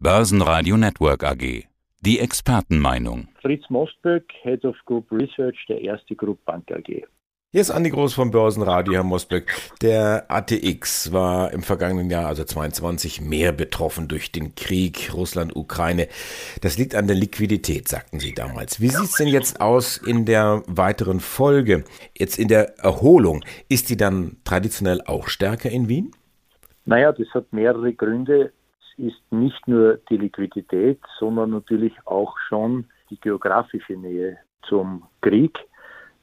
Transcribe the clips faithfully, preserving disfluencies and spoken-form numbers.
Börsenradio Network A G. Die Expertenmeinung. Fritz Mostböck, Head of Group Research der Erste Group Bank A G. Hier ist Andi Groß vom Börsenradio, Herr Mostböck. Der A T X war im vergangenen Jahr, also zweiundzwanzig, mehr betroffen durch den Krieg Russland-Ukraine. Das liegt an der Liquidität, sagten Sie damals. Wie sieht es denn jetzt aus in der weiteren Folge? Jetzt in der Erholung, ist die dann traditionell auch stärker in Wien? Naja, das hat mehrere Gründe. Es ist nicht nur die Liquidität, sondern natürlich auch schon die geografische Nähe zum Krieg.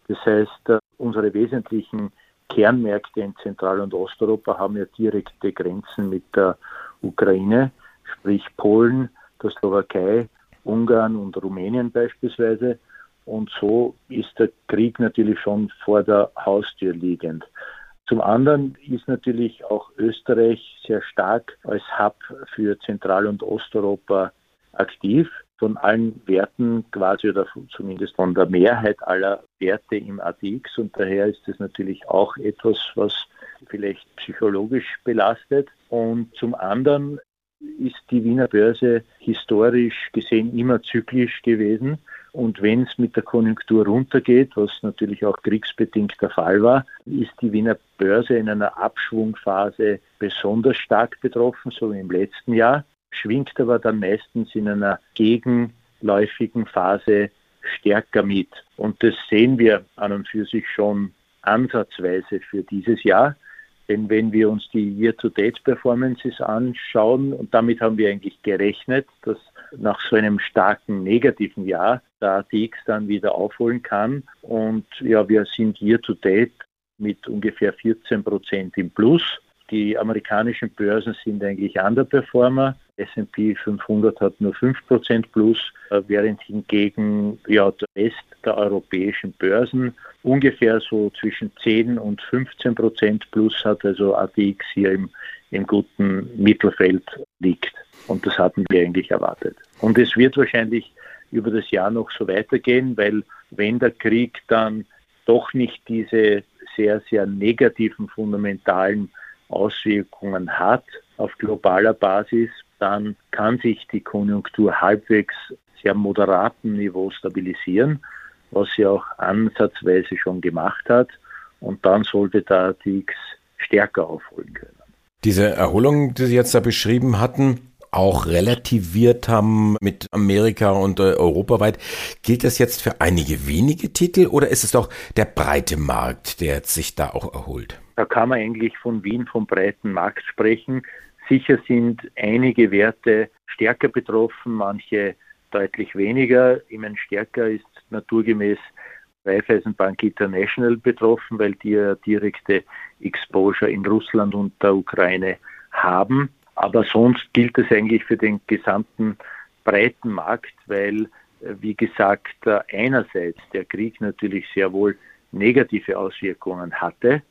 Das heißt, unsere wesentlichen Kernmärkte in Zentral- und Osteuropa haben ja direkte Grenzen mit der Ukraine, sprich Polen, der Slowakei, Ungarn und Rumänien beispielsweise. Und so ist der Krieg natürlich schon vor der Haustür liegend. Zum anderen ist natürlich auch Österreich sehr stark als Hub für Zentral- und Osteuropa aktiv. Von allen Werten quasi oder zumindest von der Mehrheit aller Werte im A T X, und daher ist das natürlich auch etwas, was vielleicht psychologisch belastet. Und zum anderen ist die Wiener Börse historisch gesehen immer zyklisch gewesen, und wenn es mit der Konjunktur runtergeht, was natürlich auch kriegsbedingt der Fall war, ist die Wiener Börse in einer Abschwungphase besonders stark betroffen, so wie im letzten Jahr, schwingt aber dann meistens in einer gegenläufigen Phase stärker mit. Und das sehen wir an und für sich schon ansatzweise für dieses Jahr. Denn wenn wir uns die Year-to-Date-Performances anschauen, und damit haben wir eigentlich gerechnet, dass nach so einem starken negativen Jahr der A T X dann wieder aufholen kann. Und ja, wir sind Year-to-Date mit ungefähr vierzehn Prozent im Plus. Die amerikanischen Börsen sind eigentlich Underperformer. S und P fünfhundert hat nur fünf Prozent plus, während hingegen ja, der Rest der europäischen Börsen ungefähr so zwischen zehn und fünfzehn Prozent plus hat, also A T X hier im, im guten Mittelfeld liegt. Und das hatten wir eigentlich erwartet. Und es wird wahrscheinlich über das Jahr noch so weitergehen, weil wenn der Krieg dann doch nicht diese sehr, sehr negativen, fundamentalen Auswirkungen hat auf globaler Basis, dann kann sich die Konjunktur halbwegs sehr moderaten Niveau stabilisieren, was sie auch ansatzweise schon gemacht hat. Und dann sollte der A T X stärker aufholen können. Diese Erholung, die Sie jetzt da beschrieben hatten, auch relativiert haben mit Amerika und äh, europaweit, gilt das jetzt für einige wenige Titel oder ist es doch der breite Markt, der jetzt sich da auch erholt? Da kann man eigentlich von Wien vom breiten Markt sprechen. Sicher sind einige Werte stärker betroffen, manche deutlich weniger. Ich meine, stärker ist naturgemäß Raiffeisenbank International betroffen, weil die ja direkte Exposure in Russland und der Ukraine haben. Aber sonst gilt es eigentlich für den gesamten breiten Markt, weil, wie gesagt, einerseits der Krieg natürlich sehr wohl negative Auswirkungen hatte,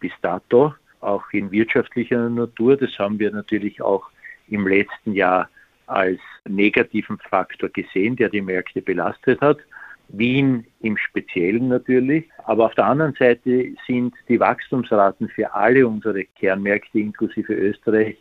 bis dato, auch in wirtschaftlicher Natur. Das haben wir natürlich auch im letzten Jahr als negativen Faktor gesehen, der die Märkte belastet hat. Wien im Speziellen natürlich. Aber auf der anderen Seite sind die Wachstumsraten für alle unsere Kernmärkte inklusive Österreich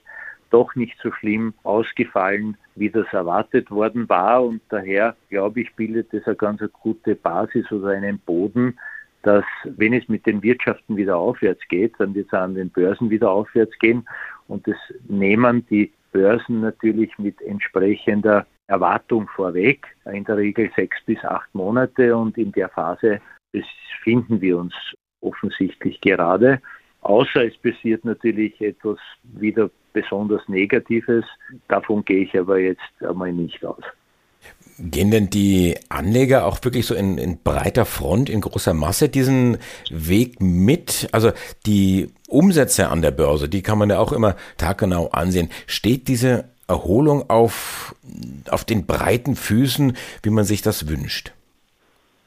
doch nicht so schlimm ausgefallen, wie das erwartet worden war. Und daher, glaube ich, bildet das eine ganz gute Basis oder einen Boden, dass, wenn es mit den Wirtschaften wieder aufwärts geht, dann wird es an den Börsen wieder aufwärts gehen. Und das nehmen die Börsen natürlich mit entsprechender Erwartung vorweg, in der Regel sechs bis acht Monate. Und in der Phase befinden wir uns offensichtlich gerade. Außer es passiert natürlich etwas wieder besonders Negatives. Davon gehe ich aber jetzt einmal nicht aus. Gehen denn die Anleger auch wirklich so in, in breiter Front, in großer Masse diesen Weg mit? Also die Umsätze an der Börse, die kann man ja auch immer taggenau ansehen. Steht diese Erholung auf, auf den breiten Füßen, wie man sich das wünscht?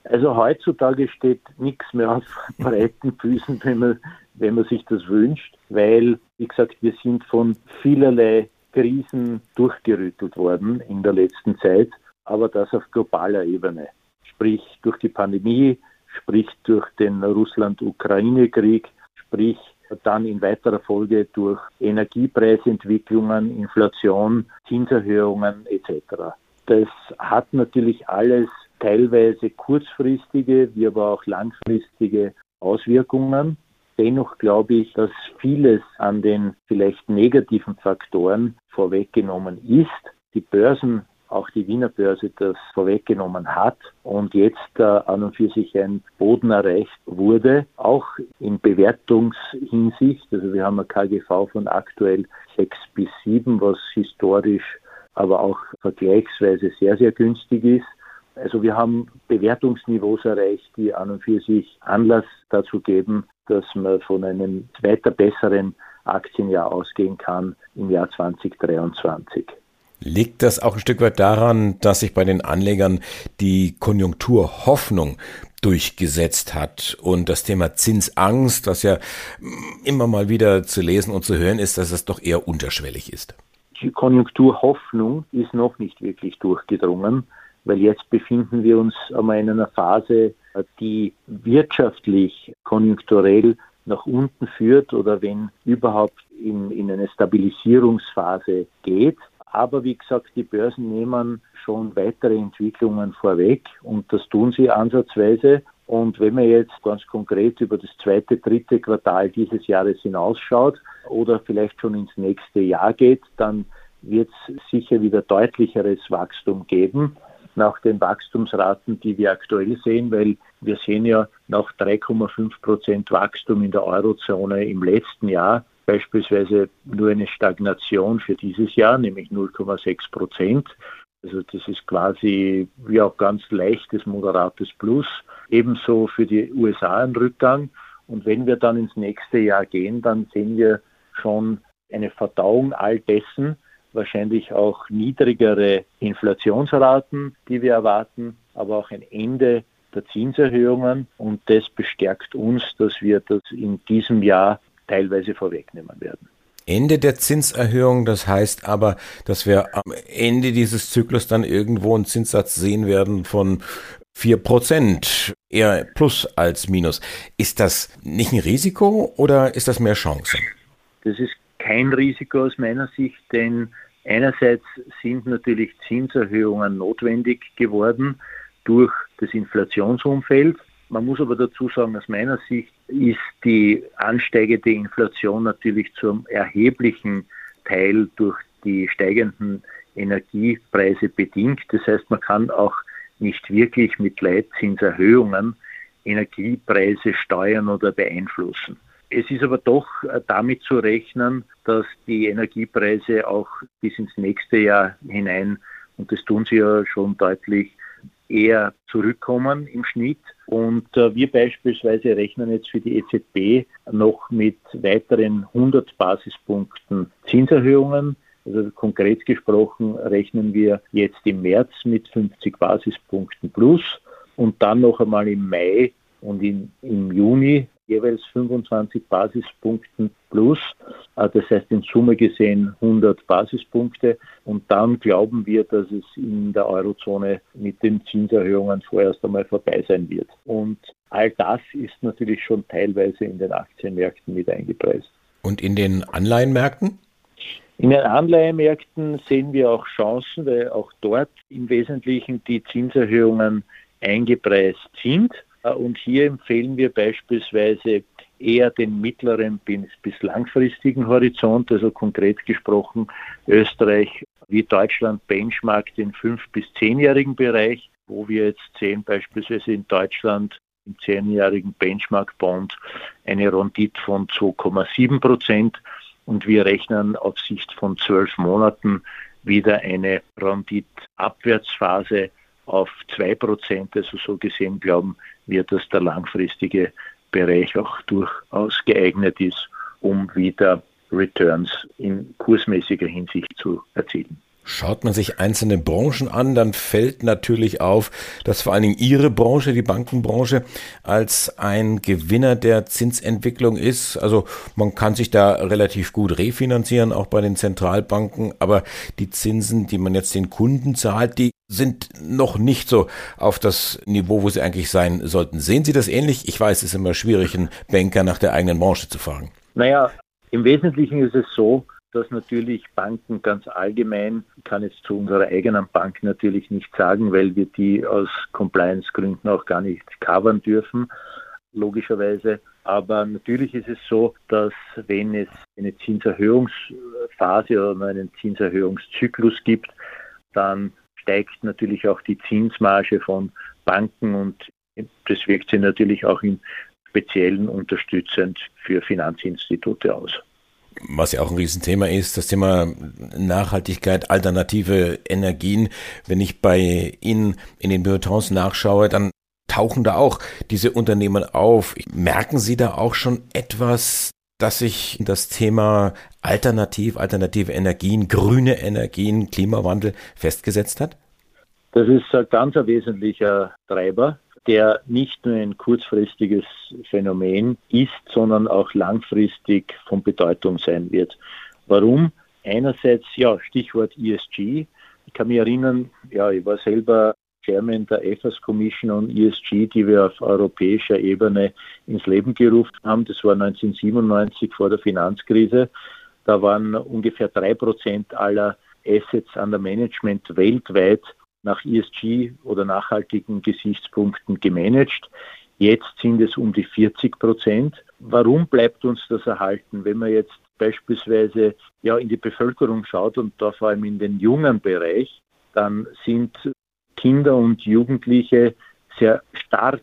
Also heutzutage steht nichts mehr auf breiten Füßen, wenn man, wenn man sich das wünscht, weil, wie gesagt, wir sind von vielerlei Krisen durchgerüttelt worden in der letzten Zeit, aber das auf globaler Ebene. Sprich durch die Pandemie, sprich durch den Russland-Ukraine-Krieg, sprich dann in weiterer Folge durch Energiepreisentwicklungen, Inflation, Zinserhöhungen et cetera. Das hat natürlich alles teilweise kurzfristige, wie aber auch langfristige Auswirkungen. Dennoch glaube ich, dass vieles an den vielleicht negativen Faktoren vorweggenommen ist. Die Börsen, auch die Wiener Börse, das vorweggenommen hat und jetzt äh, an und für sich ein Boden erreicht wurde, auch in Bewertungshinsicht. Also wir haben ein K G V von aktuell sechs bis sieben, was historisch, aber auch vergleichsweise sehr, sehr günstig ist. Also wir haben Bewertungsniveaus erreicht, die an und für sich Anlass dazu geben, dass man von einem weiter besseren Aktienjahr ausgehen kann im Jahr zwanzig dreiundzwanzig. Liegt das auch ein Stück weit daran, dass sich bei den Anlegern die Konjunkturhoffnung durchgesetzt hat und das Thema Zinsangst, was ja immer mal wieder zu lesen und zu hören ist, dass es doch eher unterschwellig ist? Die Konjunkturhoffnung ist noch nicht wirklich durchgedrungen, weil jetzt befinden wir uns einmal in einer Phase, die wirtschaftlich, konjunkturell nach unten führt oder wenn überhaupt in, in eine Stabilisierungsphase geht. Aber wie gesagt, die Börsen nehmen schon weitere Entwicklungen vorweg und das tun sie ansatzweise. Und wenn man jetzt ganz konkret über das zweite, dritte Quartal dieses Jahres hinausschaut oder vielleicht schon ins nächste Jahr geht, dann wird es sicher wieder deutlicheres Wachstum geben nach den Wachstumsraten, die wir aktuell sehen, weil wir sehen ja nach drei Komma fünf Prozent Wachstum in der Eurozone im letzten Jahr beispielsweise nur eine Stagnation für dieses Jahr, nämlich null Komma sechs Prozent. Also das ist quasi ja ganz leichtes, moderates Plus. Ebenso für die U S A ein Rückgang. Und wenn wir dann ins nächste Jahr gehen, dann sehen wir schon eine Verdauung all dessen, wahrscheinlich auch niedrigere Inflationsraten, die wir erwarten, aber auch ein Ende der Zinserhöhungen. Und das bestärkt uns, dass wir das in diesem Jahr teilweise vorwegnehmen werden. Ende der Zinserhöhung, das heißt aber, dass wir am Ende dieses Zyklus dann irgendwo einen Zinssatz sehen werden von vier Prozent, eher plus als minus. Ist das nicht ein Risiko oder ist das mehr Chance? Das ist kein Risiko aus meiner Sicht, denn einerseits sind natürlich Zinserhöhungen notwendig geworden durch das Inflationsumfeld. Man muss aber dazu sagen, aus meiner Sicht ist die ansteigende Inflation natürlich zum erheblichen Teil durch die steigenden Energiepreise bedingt. Das heißt, man kann auch nicht wirklich mit Leitzinserhöhungen Energiepreise steuern oder beeinflussen. Es ist aber doch damit zu rechnen, dass die Energiepreise auch bis ins nächste Jahr hinein, und das tun sie ja schon deutlich, eher zurückkommen im Schnitt. Und äh, wir beispielsweise rechnen jetzt für die E Z B noch mit weiteren hundert Basispunkten Zinserhöhungen. Also konkret gesprochen rechnen wir jetzt im März mit fünfzig Basispunkten plus und dann noch einmal im Mai und in, im Juni jeweils fünfundzwanzig Basispunkten plus. Das heißt in Summe gesehen hundert Basispunkte. Und dann glauben wir, dass es in der Eurozone mit den Zinserhöhungen vorerst einmal vorbei sein wird. Und all das ist natürlich schon teilweise in den Aktienmärkten mit eingepreist. Und in den Anleihenmärkten? In den Anleihenmärkten sehen wir auch Chancen, weil auch dort im Wesentlichen die Zinserhöhungen eingepreist sind. Und hier empfehlen wir beispielsweise eher den mittleren bis langfristigen Horizont, also konkret gesprochen Österreich wie Deutschland Benchmark den fünf- bis zehnjährigen Bereich, wo wir jetzt sehen beispielsweise in Deutschland im zehnjährigen Benchmark-Bond eine Rendite von zwei Komma sieben Prozent und wir rechnen auf Sicht von zwölf Monaten wieder eine Rendite-Abwärtsphase auf zwei Prozent, also so gesehen glauben wir, dass der langfristige Bereich auch durchaus geeignet ist, um wieder Returns in kursmäßiger Hinsicht zu erzielen. Schaut man sich einzelne Branchen an, dann fällt natürlich auf, dass vor allen Dingen Ihre Branche, die Bankenbranche, als ein Gewinner der Zinsentwicklung ist. Also man kann sich da relativ gut refinanzieren, auch bei den Zentralbanken. Aber die Zinsen, die man jetzt den Kunden zahlt, die sind noch nicht so auf das Niveau, wo sie eigentlich sein sollten. Sehen Sie das ähnlich? Ich weiß, es ist immer schwierig, einen Banker nach der eigenen Branche zu fragen. Naja, im Wesentlichen ist es so, dass natürlich Banken ganz allgemein, ich kann jetzt zu unserer eigenen Bank natürlich nicht sagen, weil wir die aus Compliance-Gründen auch gar nicht covern dürfen, logischerweise. Aber natürlich ist es so, dass wenn es eine Zinserhöhungsphase oder einen Zinserhöhungszyklus gibt, dann steigt natürlich auch die Zinsmarge von Banken und das wirkt sich natürlich auch im Speziellen unterstützend für Finanzinstitute aus. Was ja auch ein Riesenthema ist, das Thema Nachhaltigkeit, alternative Energien. Wenn ich bei Ihnen in den Bulletins nachschaue, dann tauchen da auch diese Unternehmen auf. Merken Sie da auch schon etwas, dass sich das Thema alternativ, alternative Energien, grüne Energien, Klimawandel festgesetzt hat? Das ist ein ganz wesentlicher Treiber, der nicht nur ein kurzfristiges Phänomen ist, sondern auch langfristig von Bedeutung sein wird. Warum? Einerseits, ja, Stichwort E S G. Ich kann mich erinnern, ja, ich war selber Chairman der Ethos Commission on E S G, die wir auf europäischer Ebene ins Leben gerufen haben. Das war neunzehnhundertsiebenundneunzig vor der Finanzkrise. Da waren ungefähr drei Prozent aller Assets under Management weltweit nach E S G oder nachhaltigen Gesichtspunkten gemanagt. Jetzt sind es um die vierzig Prozent. Warum bleibt uns das erhalten? Wenn man jetzt beispielsweise ja, in die Bevölkerung schaut und da vor allem in den jungen Bereich, dann sind Kinder und Jugendliche sehr stark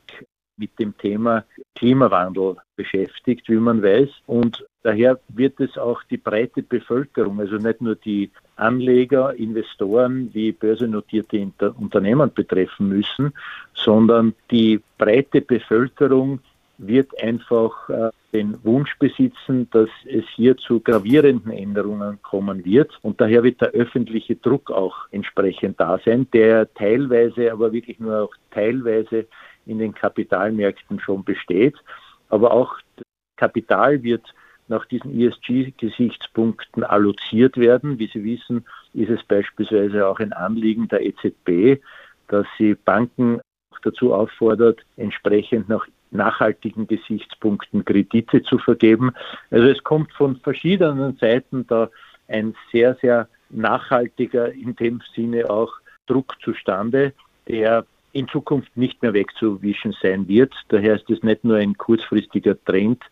mit dem Thema Klimawandel beschäftigt, wie man weiß. Und daher wird es auch die breite Bevölkerung, also nicht nur die Anleger, Investoren wie börsennotierte Inter- Unternehmen betreffen müssen, sondern die breite Bevölkerung wird einfach äh, den Wunsch besitzen, dass es hier zu gravierenden Änderungen kommen wird. Und daher wird der öffentliche Druck auch entsprechend da sein, der teilweise, aber wirklich nur auch teilweise in den Kapitalmärkten schon besteht. Aber auch Kapital wird nach diesen E S G-Gesichtspunkten alloziert werden. Wie Sie wissen, ist es beispielsweise auch ein Anliegen der E Z B, dass sie Banken dazu auffordert, entsprechend nach nachhaltigen Gesichtspunkten Kredite zu vergeben. Also es kommt von verschiedenen Seiten da ein sehr, sehr nachhaltiger, in dem Sinne auch Druck zustande, der in Zukunft nicht mehr wegzuwischen sein wird. Daher ist es nicht nur ein kurzfristiger Trend,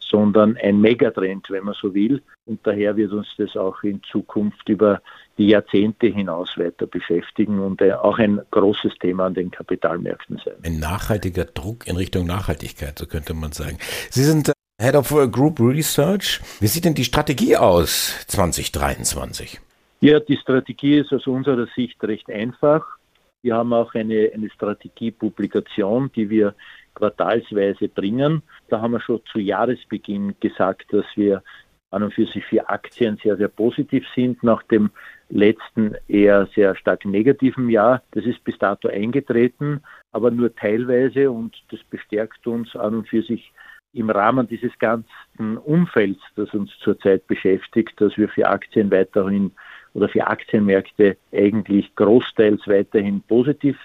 sondern ein Megatrend, wenn man so will. Und daher wird uns das auch in Zukunft über die Jahrzehnte hinaus weiter beschäftigen und auch ein großes Thema an den Kapitalmärkten sein. Ein nachhaltiger Druck in Richtung Nachhaltigkeit, so könnte man sagen. Sie sind Head of Group Research. Wie sieht denn die Strategie aus zwanzig dreiundzwanzig? Ja, die Strategie ist aus unserer Sicht recht einfach. Wir haben auch eine, eine Strategiepublikation, die wir quartalsweise bringen. Da haben wir schon zu Jahresbeginn gesagt, dass wir an und für sich für Aktien sehr, sehr positiv sind nach dem letzten eher sehr stark negativen Jahr. Das ist bis dato eingetreten, aber nur teilweise und das bestärkt uns an und für sich im Rahmen dieses ganzen Umfelds, das uns zurzeit beschäftigt, dass wir für Aktien weiterhin oder für Aktienmärkte eigentlich großteils weiterhin positiv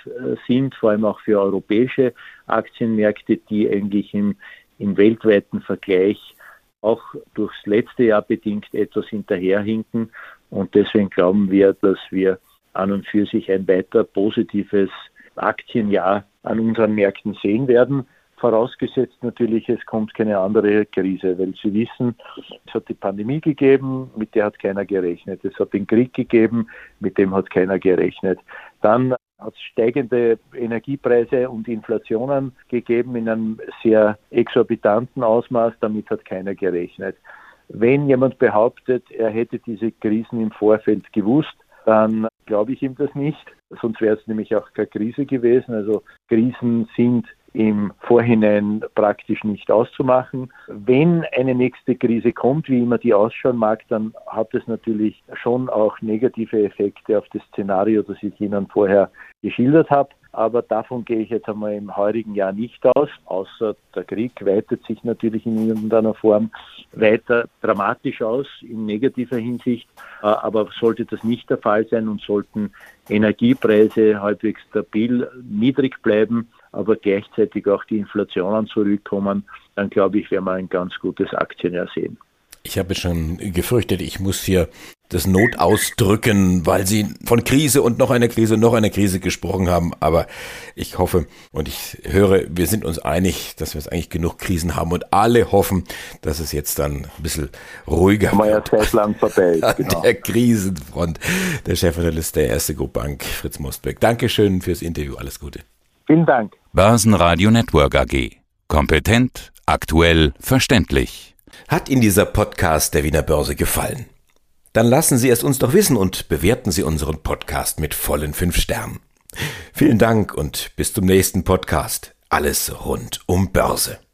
sind, vor allem auch für europäische Aktienmärkte, die eigentlich im, im weltweiten Vergleich auch durchs letzte Jahr bedingt etwas hinterherhinken. Und deswegen glauben wir, dass wir an und für sich ein weiter positives Aktienjahr an unseren Märkten sehen werden. Vorausgesetzt natürlich, es kommt keine andere Krise, weil Sie wissen, es hat die Pandemie gegeben, mit der hat keiner gerechnet. Es hat den Krieg gegeben, mit dem hat keiner gerechnet. Dann hat es steigende Energiepreise und Inflationen gegeben in einem sehr exorbitanten Ausmaß, damit hat keiner gerechnet. Wenn jemand behauptet, er hätte diese Krisen im Vorfeld gewusst, dann glaube ich ihm das nicht, sonst wäre es nämlich auch keine Krise gewesen. Also Krisen sind im Vorhinein praktisch nicht auszumachen. Wenn eine nächste Krise kommt, wie immer die ausschauen mag, dann hat es natürlich schon auch negative Effekte auf das Szenario, das ich Ihnen vorher geschildert habe. Aber davon gehe ich jetzt einmal im heurigen Jahr nicht aus, außer der Krieg weitet sich natürlich in irgendeiner Form weiter dramatisch aus, in negativer Hinsicht. Aber sollte das nicht der Fall sein und sollten Energiepreise halbwegs stabil niedrig bleiben, aber gleichzeitig auch die Inflationen zurückkommen, dann glaube ich, werden wir ein ganz gutes Aktienjahr sehen. Ich habe schon gefürchtet, ich muss hier das Not ausdrücken, weil Sie von Krise und noch einer Krise und noch einer Krise gesprochen haben. Aber ich hoffe und ich höre, wir sind uns einig, dass wir jetzt eigentlich genug Krisen haben und alle hoffen, dass es jetzt dann ein bisschen ruhiger wird. Mal ja Zeit lang vorbei. Genau. An der Krisenfront. Der Chefanalyst der Erste Group Bank, Fritz Mostböck. Dankeschön fürs Interview. Alles Gute. Vielen Dank. Börsenradio Network A G. Kompetent, aktuell, verständlich. Hat Ihnen dieser Podcast der Wiener Börse gefallen? Dann lassen Sie es uns doch wissen und bewerten Sie unseren Podcast mit vollen fünf Sternen. Vielen Dank und bis zum nächsten Podcast. Alles rund um Börse.